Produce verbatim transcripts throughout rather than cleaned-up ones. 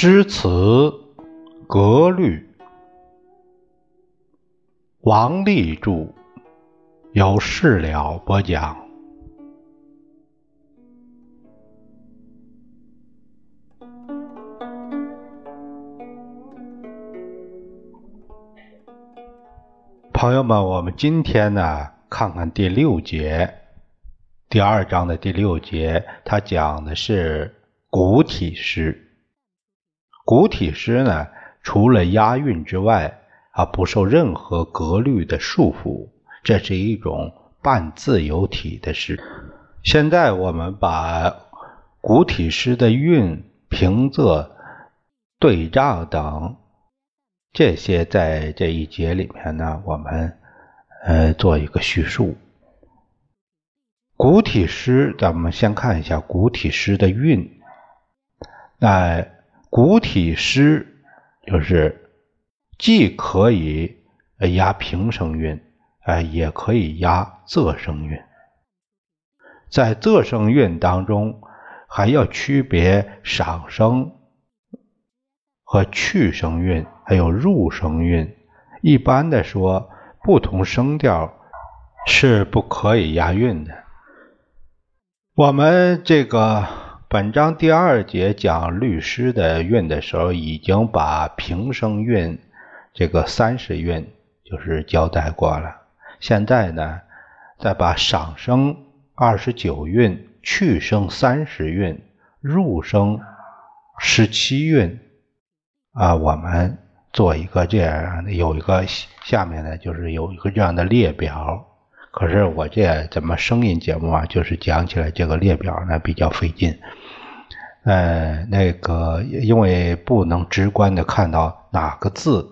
诗词格律，王立著，有事了播讲。朋友们，我们今天呢，看看第六节，第二章的第六节，它讲的是古体诗。古体诗呢，除了押韵之外啊，不受任何格律的束缚，这是一种半自由体的诗。现在我们把古体诗的韵、平仄、对仗等这些在这一节里面呢，我们呃做一个叙述。古体诗，咱们先看一下古体诗的韵。那、呃古体诗就是既可以押平声韵，呃、也可以押仄声韵。在仄声韵当中还要区别上声和去声韵，还有入声韵。一般的说，不同声调是不可以押韵的。我们这个本章第二节讲律诗的韵的时候，已经把平声韵这个三十韵就是交代过了。现在呢，再把上声二十九韵、去声三十韵、入声十七韵啊，我们做一个这样的，有一个下面呢就是有一个这样的列表。可是我这怎么声音节目啊，就是讲起来这个列表呢比较费劲。呃，那个因为不能直观的看到哪个字，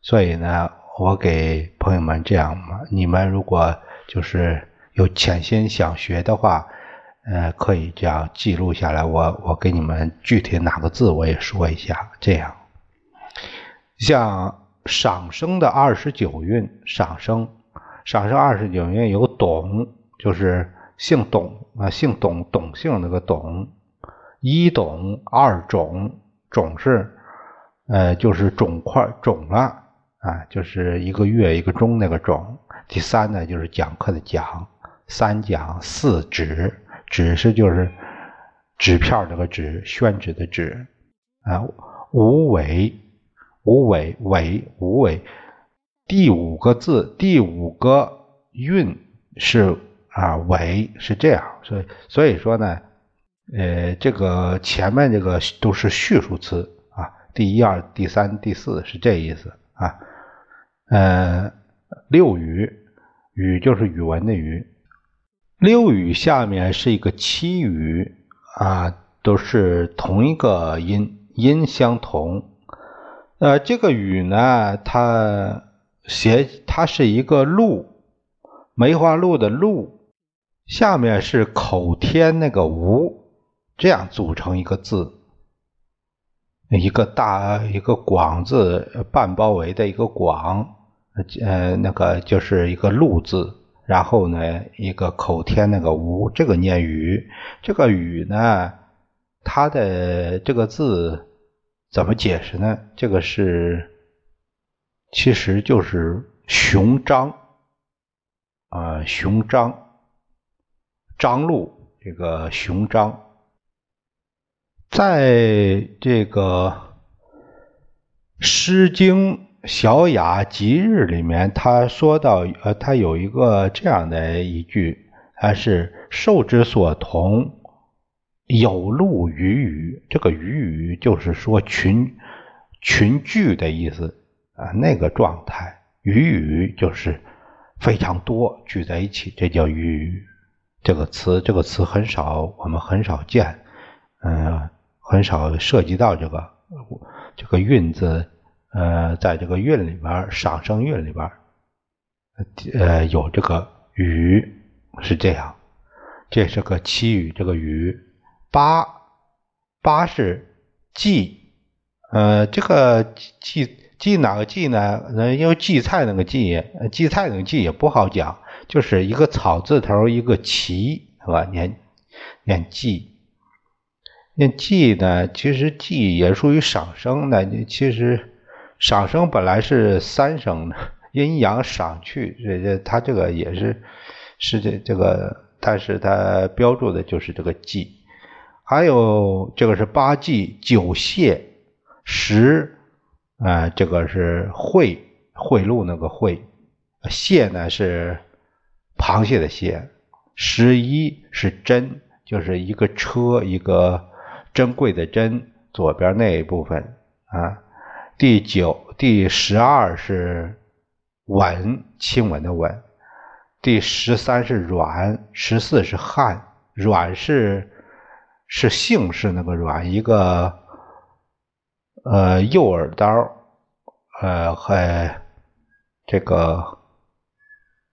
所以呢，我给朋友们这样嘛，你们如果就是有潜心想学的话，呃，可以这样记录下来。我我给你们具体哪个字我也说一下，这样。像上声的二十九韵，上声。上声二十九韵有董，就是姓董啊，姓董，董姓那个董，一董二种，种是呃就是种块种了啊，就是一个月一个钟那个种。第三呢就是讲课的讲，三讲，四纸，纸是就是纸票那个纸，宣纸的纸啊，五尾，五尾尾五尾。第五个字，第五个韵是啊尾，是这样。所以所以说呢，呃，这个前面这个都是序数词啊，第一、二、第三、第四是这意思啊。呃，六语，语就是语文的语，六语下面是一个七语啊，都是同一个音，音相同。呃，这个语呢，它。写它是一个鹿，梅花鹿的鹿，下面是口天那个吴，这样组成一个字，一个大一个广字，半包围的一个广，呃，那个就是一个鹿字，然后呢一个口天那个吴，这个念雨。这个雨呢，它的这个字怎么解释呢？这个是。其实就是熊张啊、呃，熊张，张路这个熊张，在这个《诗经·小雅·集日》里面，他说到，呃，他有一个这样的一句，他是“受之所同，有鹿与羽”。这个“羽羽”就是说群群聚的意思。啊，那个状态，羽羽就是非常多聚在一起，这叫羽羽。这个词，这个词很少，我们很少见，嗯，很少涉及到这个这个韵字，呃，在这个韵里边，上声韵里边，呃，有这个羽，是这样。这是个七羽，这个羽八八是荠，呃，这个荠。荠哪个荠呢？因为荠菜那个荠，荠菜那个荠也不好讲，就是一个草字头一个齐，是吧？念念荠，那记呢，其实记也属于赏生的，其实赏生本来是三生的，阴阳赏去，这这它这个也是是这这个，但是它标注的就是这个记。还有这个是八忌，九谢十啊、呃，这个是贿贿赂那个贿，蟹呢是螃蟹的蟹，十一是珍，就是一个车一个珍贵的珍，左边那一部分啊。第九第十二是吻，亲吻的吻。第十三是软，十四是汉，软是。是姓氏那个软，一个呃右耳刀，呃还这个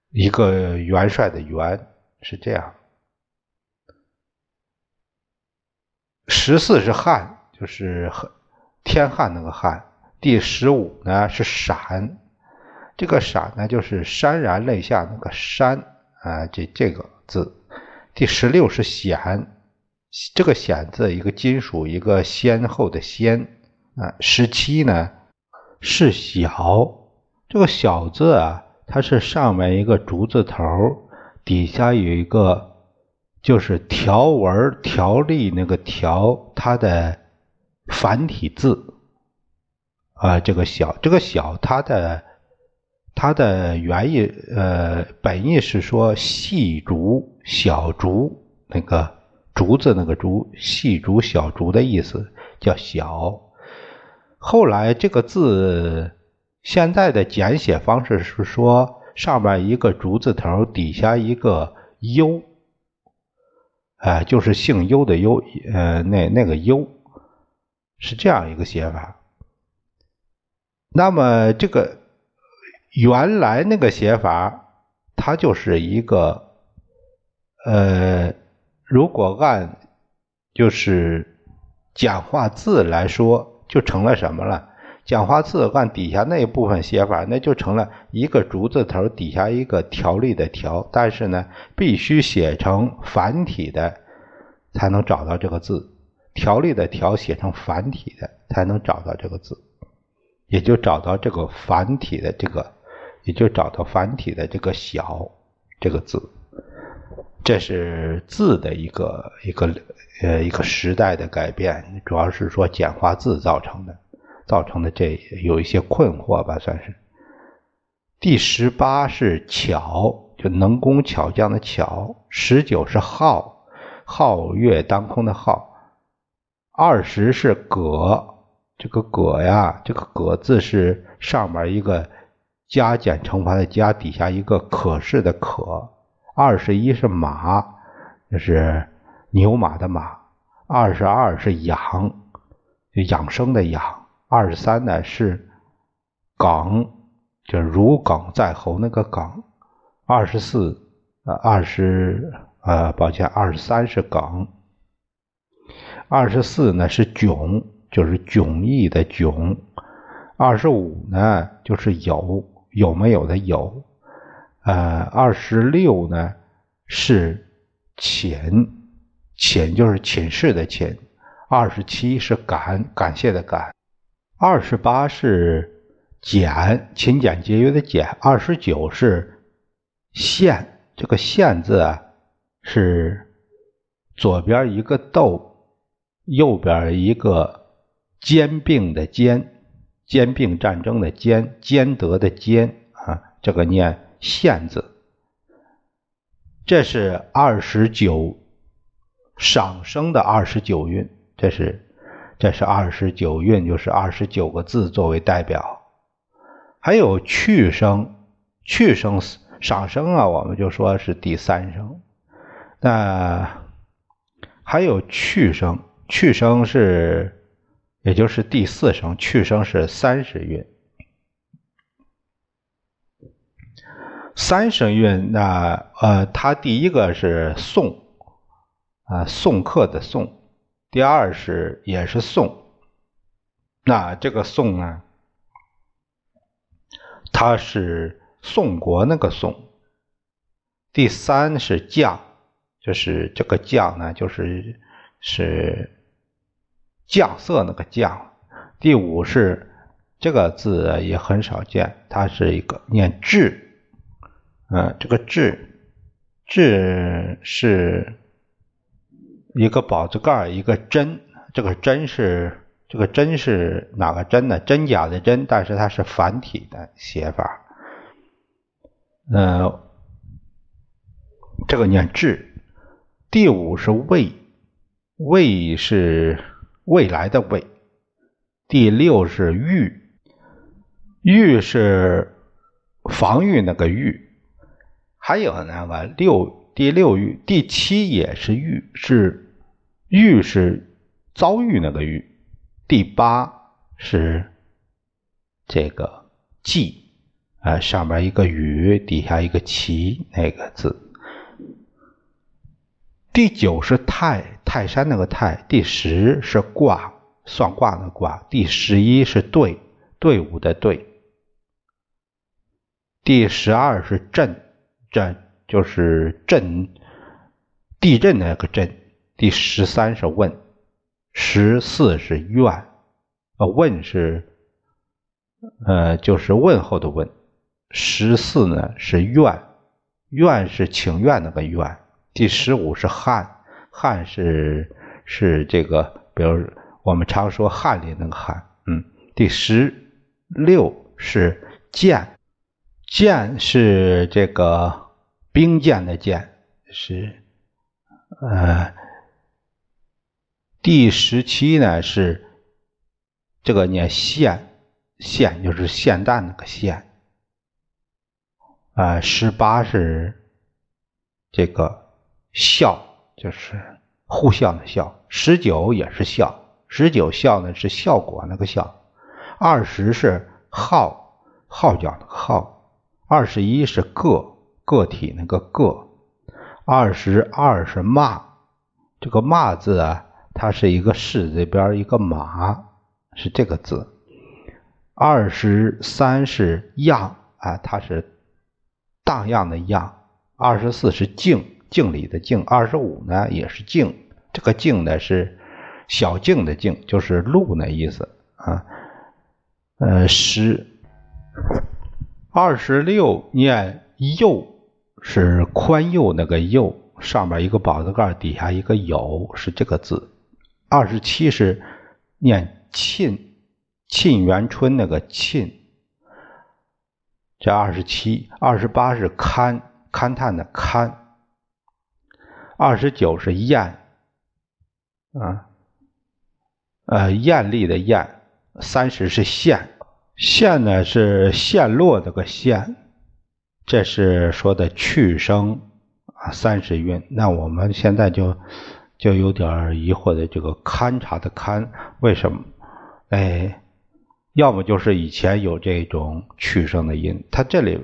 一个元帅的元，是这样。十四是汉，就是天汉那个汉。第十五呢是闪，这个闪呢就是潸然泪下那个潸啊，这这个字。第十六是显。这个显字一个金属一个先后的先啊。十七呢是小，这个小字啊，它是上面一个竹字头，底下有一个就是条文条例那个条，它的繁体字啊。这个小这个小它的它的原意呃本意是说细竹小竹，那个竹子那个竹，细竹小竹的意思叫小。后来这个字现在的简写方式是说上面一个竹字头，底下一个幽，呃、就是姓幽的幽，呃、那, 那个幽是这样一个写法。那么这个原来那个写法它就是一个呃如果按就是简化字来说，就成了什么了？简化字按底下那一部分写法，那就成了一个竹字头底下一个条例的条，但是呢必须写成繁体的才能找到这个字，条例的条写成繁体的才能找到这个字，也就找到这个繁体的这个也就找到繁体的这个小这个字。这是字的一个一个呃一个时代的改变，主要是说简化字造成的，造成的这有一些困惑吧，算是。第十八是巧，就能工巧匠的巧。十九是皓，皓月当空的皓。二十是葛，这个葛呀，这个葛字是上面一个加减乘法的加，底下一个可视的可。二十一是马，就是牛马的马。二十二是养，就养生的养。二十三呢是梗，就是如鲠在喉那个梗。二十四呃二十呃抱歉二十三是梗。二十四呢是迥，就是迥异的迥。二十五呢就是有，有没有的有。呃，二十六呢是寝，寝就是寝室的寝。二十七是感，感谢的感。二十八是俭，勤俭节约的俭。二十九是限，这个限字啊是左边一个斗，右边一个兼并的兼，兼并战争的兼，兼得的兼啊，这个念。限字。这是二十九赏生的二十九韵，这是这是二十九韵，就是二十九个字作为代表。还有去生，去生赏生啊，我们就说是第三声。那还有去生，去生是也就是第四声，去生是三十韵。三声韵那呃，它第一个是送啊，送客的送；第二是也是送，那这个送呢，它是宋国那个宋；第三是将，就是这个将呢，就是是酱色那个酱。第五是这个字也很少见，它是一个念至，嗯，这个至，至是一个宝字盖一个真，这个真是这个真是哪个真呢？真假的真，但是它是繁体的写法，嗯，这个念至。第五是未，未是未来的未。第六是御，御是防御那个御。还有那个六，第六御，第七也是御，是御是遭遇那个御。第八是这个忌，呃，上面一个雨，底下一个齐那个字。第九是泰，泰山那个泰。第十是卦，算卦的卦。第十一是队，队伍的队。第十二是震，震就是震地震那个震。第十三是问，十四是怨，呃，问是呃就是问候的问。十四呢是怨，怨是情愿那个怨。第十五是旱，旱是是这个，比如我们常说旱的那个旱，嗯。第十六是箭，箭是这个兵箭的箭，是呃。第十七呢是这个念霰，霰就是霰弹那个霰，啊、呃。十八是这个笑，就是互相的笑。十九也是笑，十九笑呢是效果那个笑。二十是号，号角那个号。二十一是个，个体那个个。二十二是骂，这个骂字啊，它是一个士这边一个马，是这个字。二十三是样啊，它是荡漾的样。二十四是静，敬礼的敬。二十五呢也是敬，这个敬呢是小径的径，就是路那意思啊。呃，十二十六念右，是宽宥那个右，上面一个宝字盖，底下一个有，是这个字。二十七是念沁，沁园春那个沁，这二十七。二十八是勘，勘探的勘。二十九是艳，啊，呃，艳丽的艳。三十是陷，陷呢是陷落这个陷，这是说的去声啊，三十韵。那我们现在就就有点疑惑的，这个勘察的勘为什么？哎，要么就是以前有这种去声的音，它这里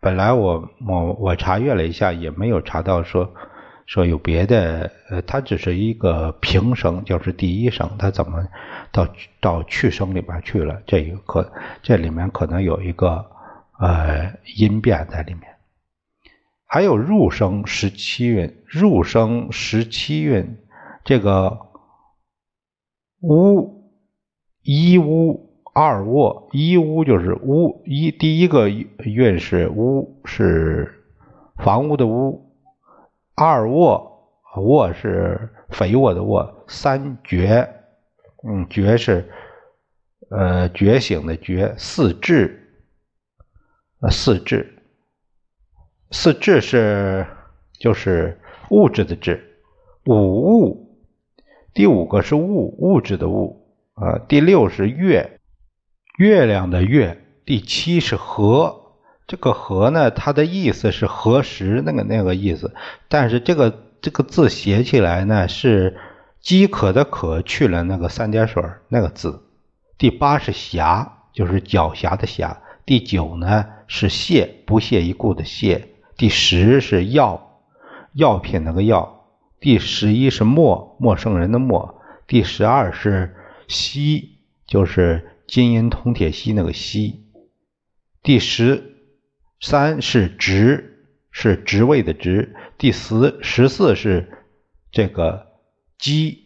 本来我我我查阅了一下，也没有查到说。说有别的，呃，它只是一个平声，就是第一声，它怎么到到去声里边去了？这一个这里面可能有一个呃音变在里面。还有入声十七韵，入声十七韵，这个乌一乌二卧，一乌就是乌一，第一个韵是乌，是房屋的屋。二卧，卧是肥沃的卧。三觉，嗯，觉是呃觉醒的觉。四智，呃四智，四智是就是物质的质。五物，第五个是物，物质的物啊、呃。第六是月，月亮的月。第七是和。这个和呢，它的意思是和时那个那个意思，但是这个这个字写起来呢是饥渴的渴去了那个三点水那个字。第八是峡，就是狡黠的黠。第九呢是屑，不屑一顾的屑。第十是药，药品那个药。第十一是陌，陌生人的陌。第十二是锡，就是金银铜铁锡那个锡。第十三是职，是职位的职。第四十四是这个缉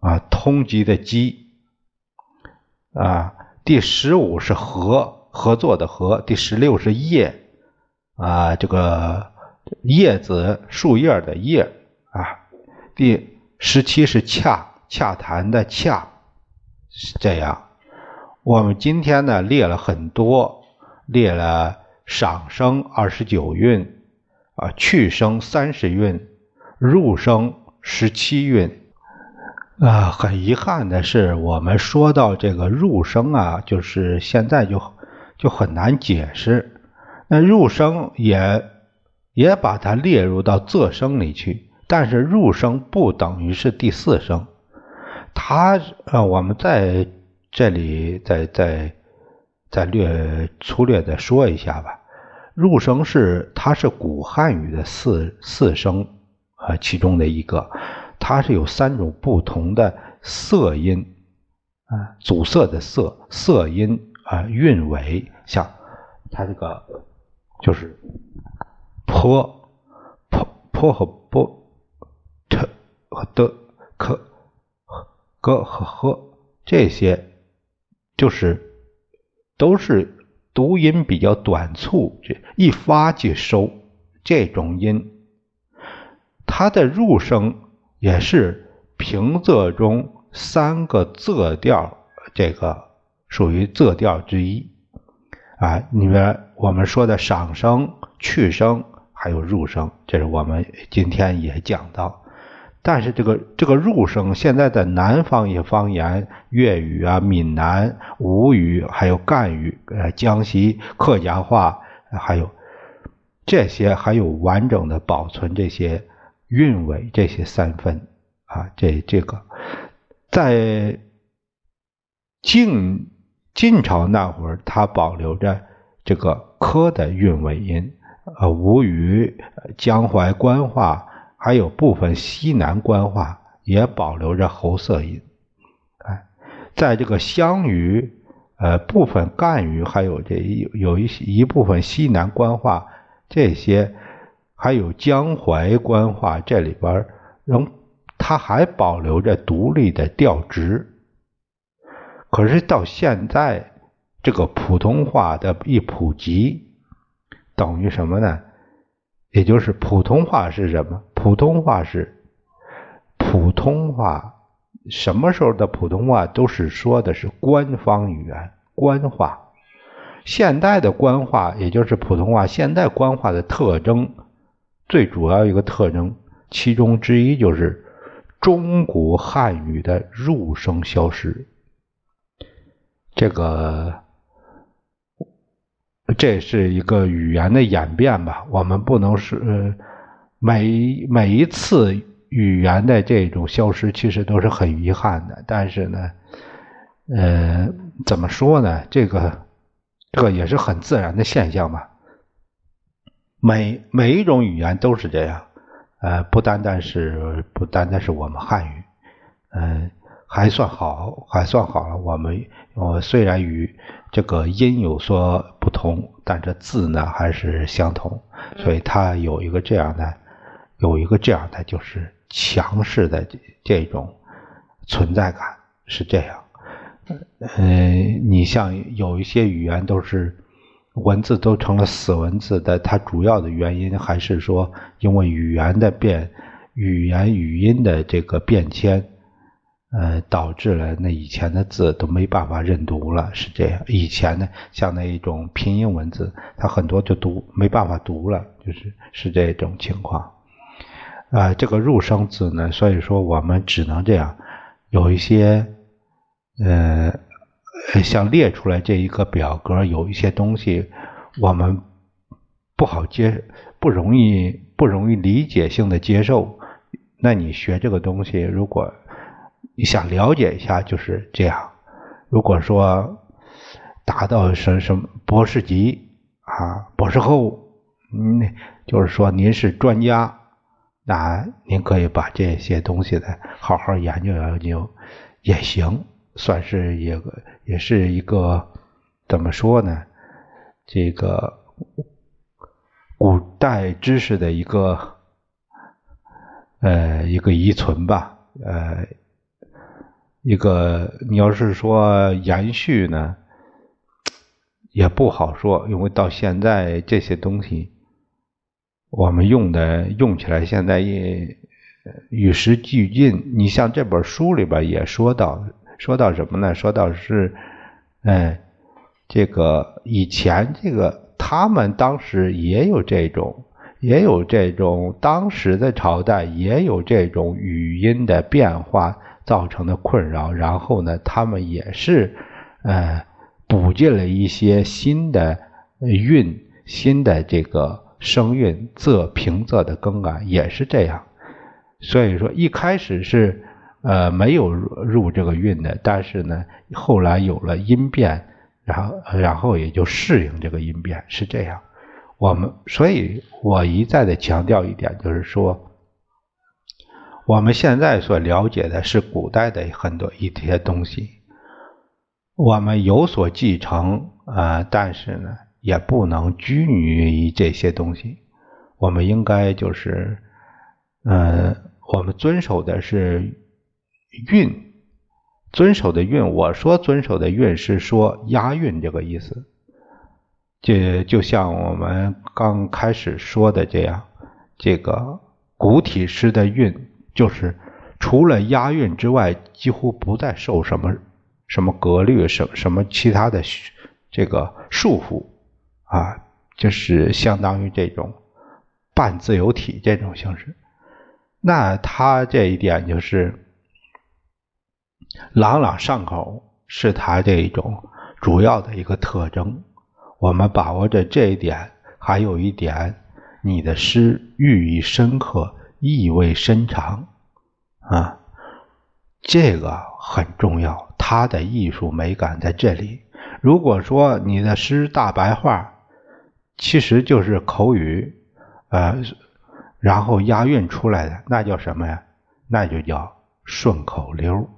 啊，通缉的缉。啊，第十五是合，合作的合，第十六是叶，啊，这个叶子树叶的叶啊，第十七是洽，洽谈的洽，是这样。我们今天呢列了很多，列了上声二十九韵，啊，去声三十韵，入声十七韵。啊，很遗憾的是，我们说到这个入声啊，就是现在就就很难解释。那入声也也把它列入到仄声里去，但是入声不等于是第四声。它呃，我们在这里再再再略粗略的说一下吧。入声是它是古汉语的四四声啊、呃、其中的一个。它是有三种不同的色音啊，阻塞的色色音啊，韵尾，像它这个就是坡坡坡和波特和的可和和和这些，就是都是读音比较短促，一发即收这种音，它的入声。也是平仄中三个仄调，这个属于仄调之一啊。你们我们说的上声、去声还有入声，这是我们今天也讲到。但是这个这个入声，现在在南方也方言、粤语啊、闽南、吴语，还有赣语、呃、江西客家话，还有这些，还有完整的保存这些。韵尾这些三分啊，这这个在晋晋朝那会儿，它保留着这个科的韵尾音，呃，吴语、江淮官话，还有部分西南官话也保留着喉塞音。哎，在这个湘语、呃，部分赣语，还有这有一一部分西南官话这些。还有江淮官话，这里边仍它还保留着独立的调值。可是到现在，这个普通话的一普及，等于什么呢？也就是普通话是什么？普通话是普通话，什么时候的普通话都是说的是官方语言，官话。现代的官话，也就是普通话，现代官话的特征。最主要一个特征，其中之一就是中国汉语的入声消失。这个，这是一个语言的演变吧。我们不能是、呃、每每一次语言的这种消失，其实都是很遗憾的。但是呢，呃，怎么说呢？这个这个也是很自然的现象吧。每每一种语言都是这样，呃，不单单是不单单是我们汉语，嗯、呃，还算好，还算好了。我们我虽然与这个音有所不同，但这字呢还是相同，所以它有一个这样的，有一个这样的就是强势的这这种存在感是这样。呃，你像有一些语言都是。文字都成了死文字的，它主要的原因还是说，因为语言的变，语言语音的这个变迁，呃，导致了那以前的字都没办法认读了，是这样。以前呢，像那一种拼音文字，它很多就读没办法读了，就是是这种情况。啊、呃，这个入声字呢，所以说我们只能这样，有一些，呃。像列出来这一个表格，有一些东西我们不好接，不容易不容易理解性的接受。那你学这个东西，如果你想了解一下，就是这样。如果说达到什什么博士级啊，博士后，嗯，就是说您是专家，那您可以把这些东西呢好好研究研究也行。算是也也是一个怎么说呢？这个古代知识的一个呃一个遗存吧，呃一个你要是说延续呢也不好说，因为到现在这些东西我们用的用起来现在也与时俱进。你像这本书里边也说到说到什么呢？说到是嗯，这个以前这个他们当时也有这种也有这种当时的朝代也有这种语音的变化造成的困扰，然后呢他们也是呃补进了一些新的韵新的这个声韵仄平仄的更改也是这样。所以说一开始是呃没有入这个韵的，但是呢后来有了音变，然后然后也就适应这个音变，是这样。我们所以我一再的强调一点，就是说我们现在所了解的是古代的很多一些东西，我们有所继承啊、呃，但是呢也不能拘泥于这些东西，我们应该就是嗯、呃，我们遵守的是韵，遵守的韵，我说遵守的韵是说押韵这个意思，这 就, 就像我们刚开始说的这样，这个古体诗的韵就是除了押韵之外几乎不再受什么什么格律什么什么其他的这个束缚啊，就是相当于这种半自由体这种形式。那他这一点就是朗朗上口，是它这一种主要的一个特征。我们把握着这一点，还有一点，你的诗寓意深刻，意味深长啊，这个很重要，它的艺术美感在这里。如果说你的诗大白话，其实就是口语，呃，然后押韵出来的，那叫什么呀？那就叫顺口溜。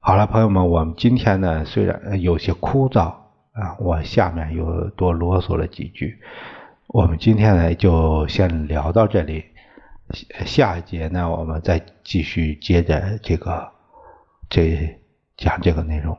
好了，朋友们，我们今天呢虽然有些枯燥啊，我下面又多啰嗦了几句，我们今天呢就先聊到这里，下一节呢我们再继续接着这个这讲这个内容。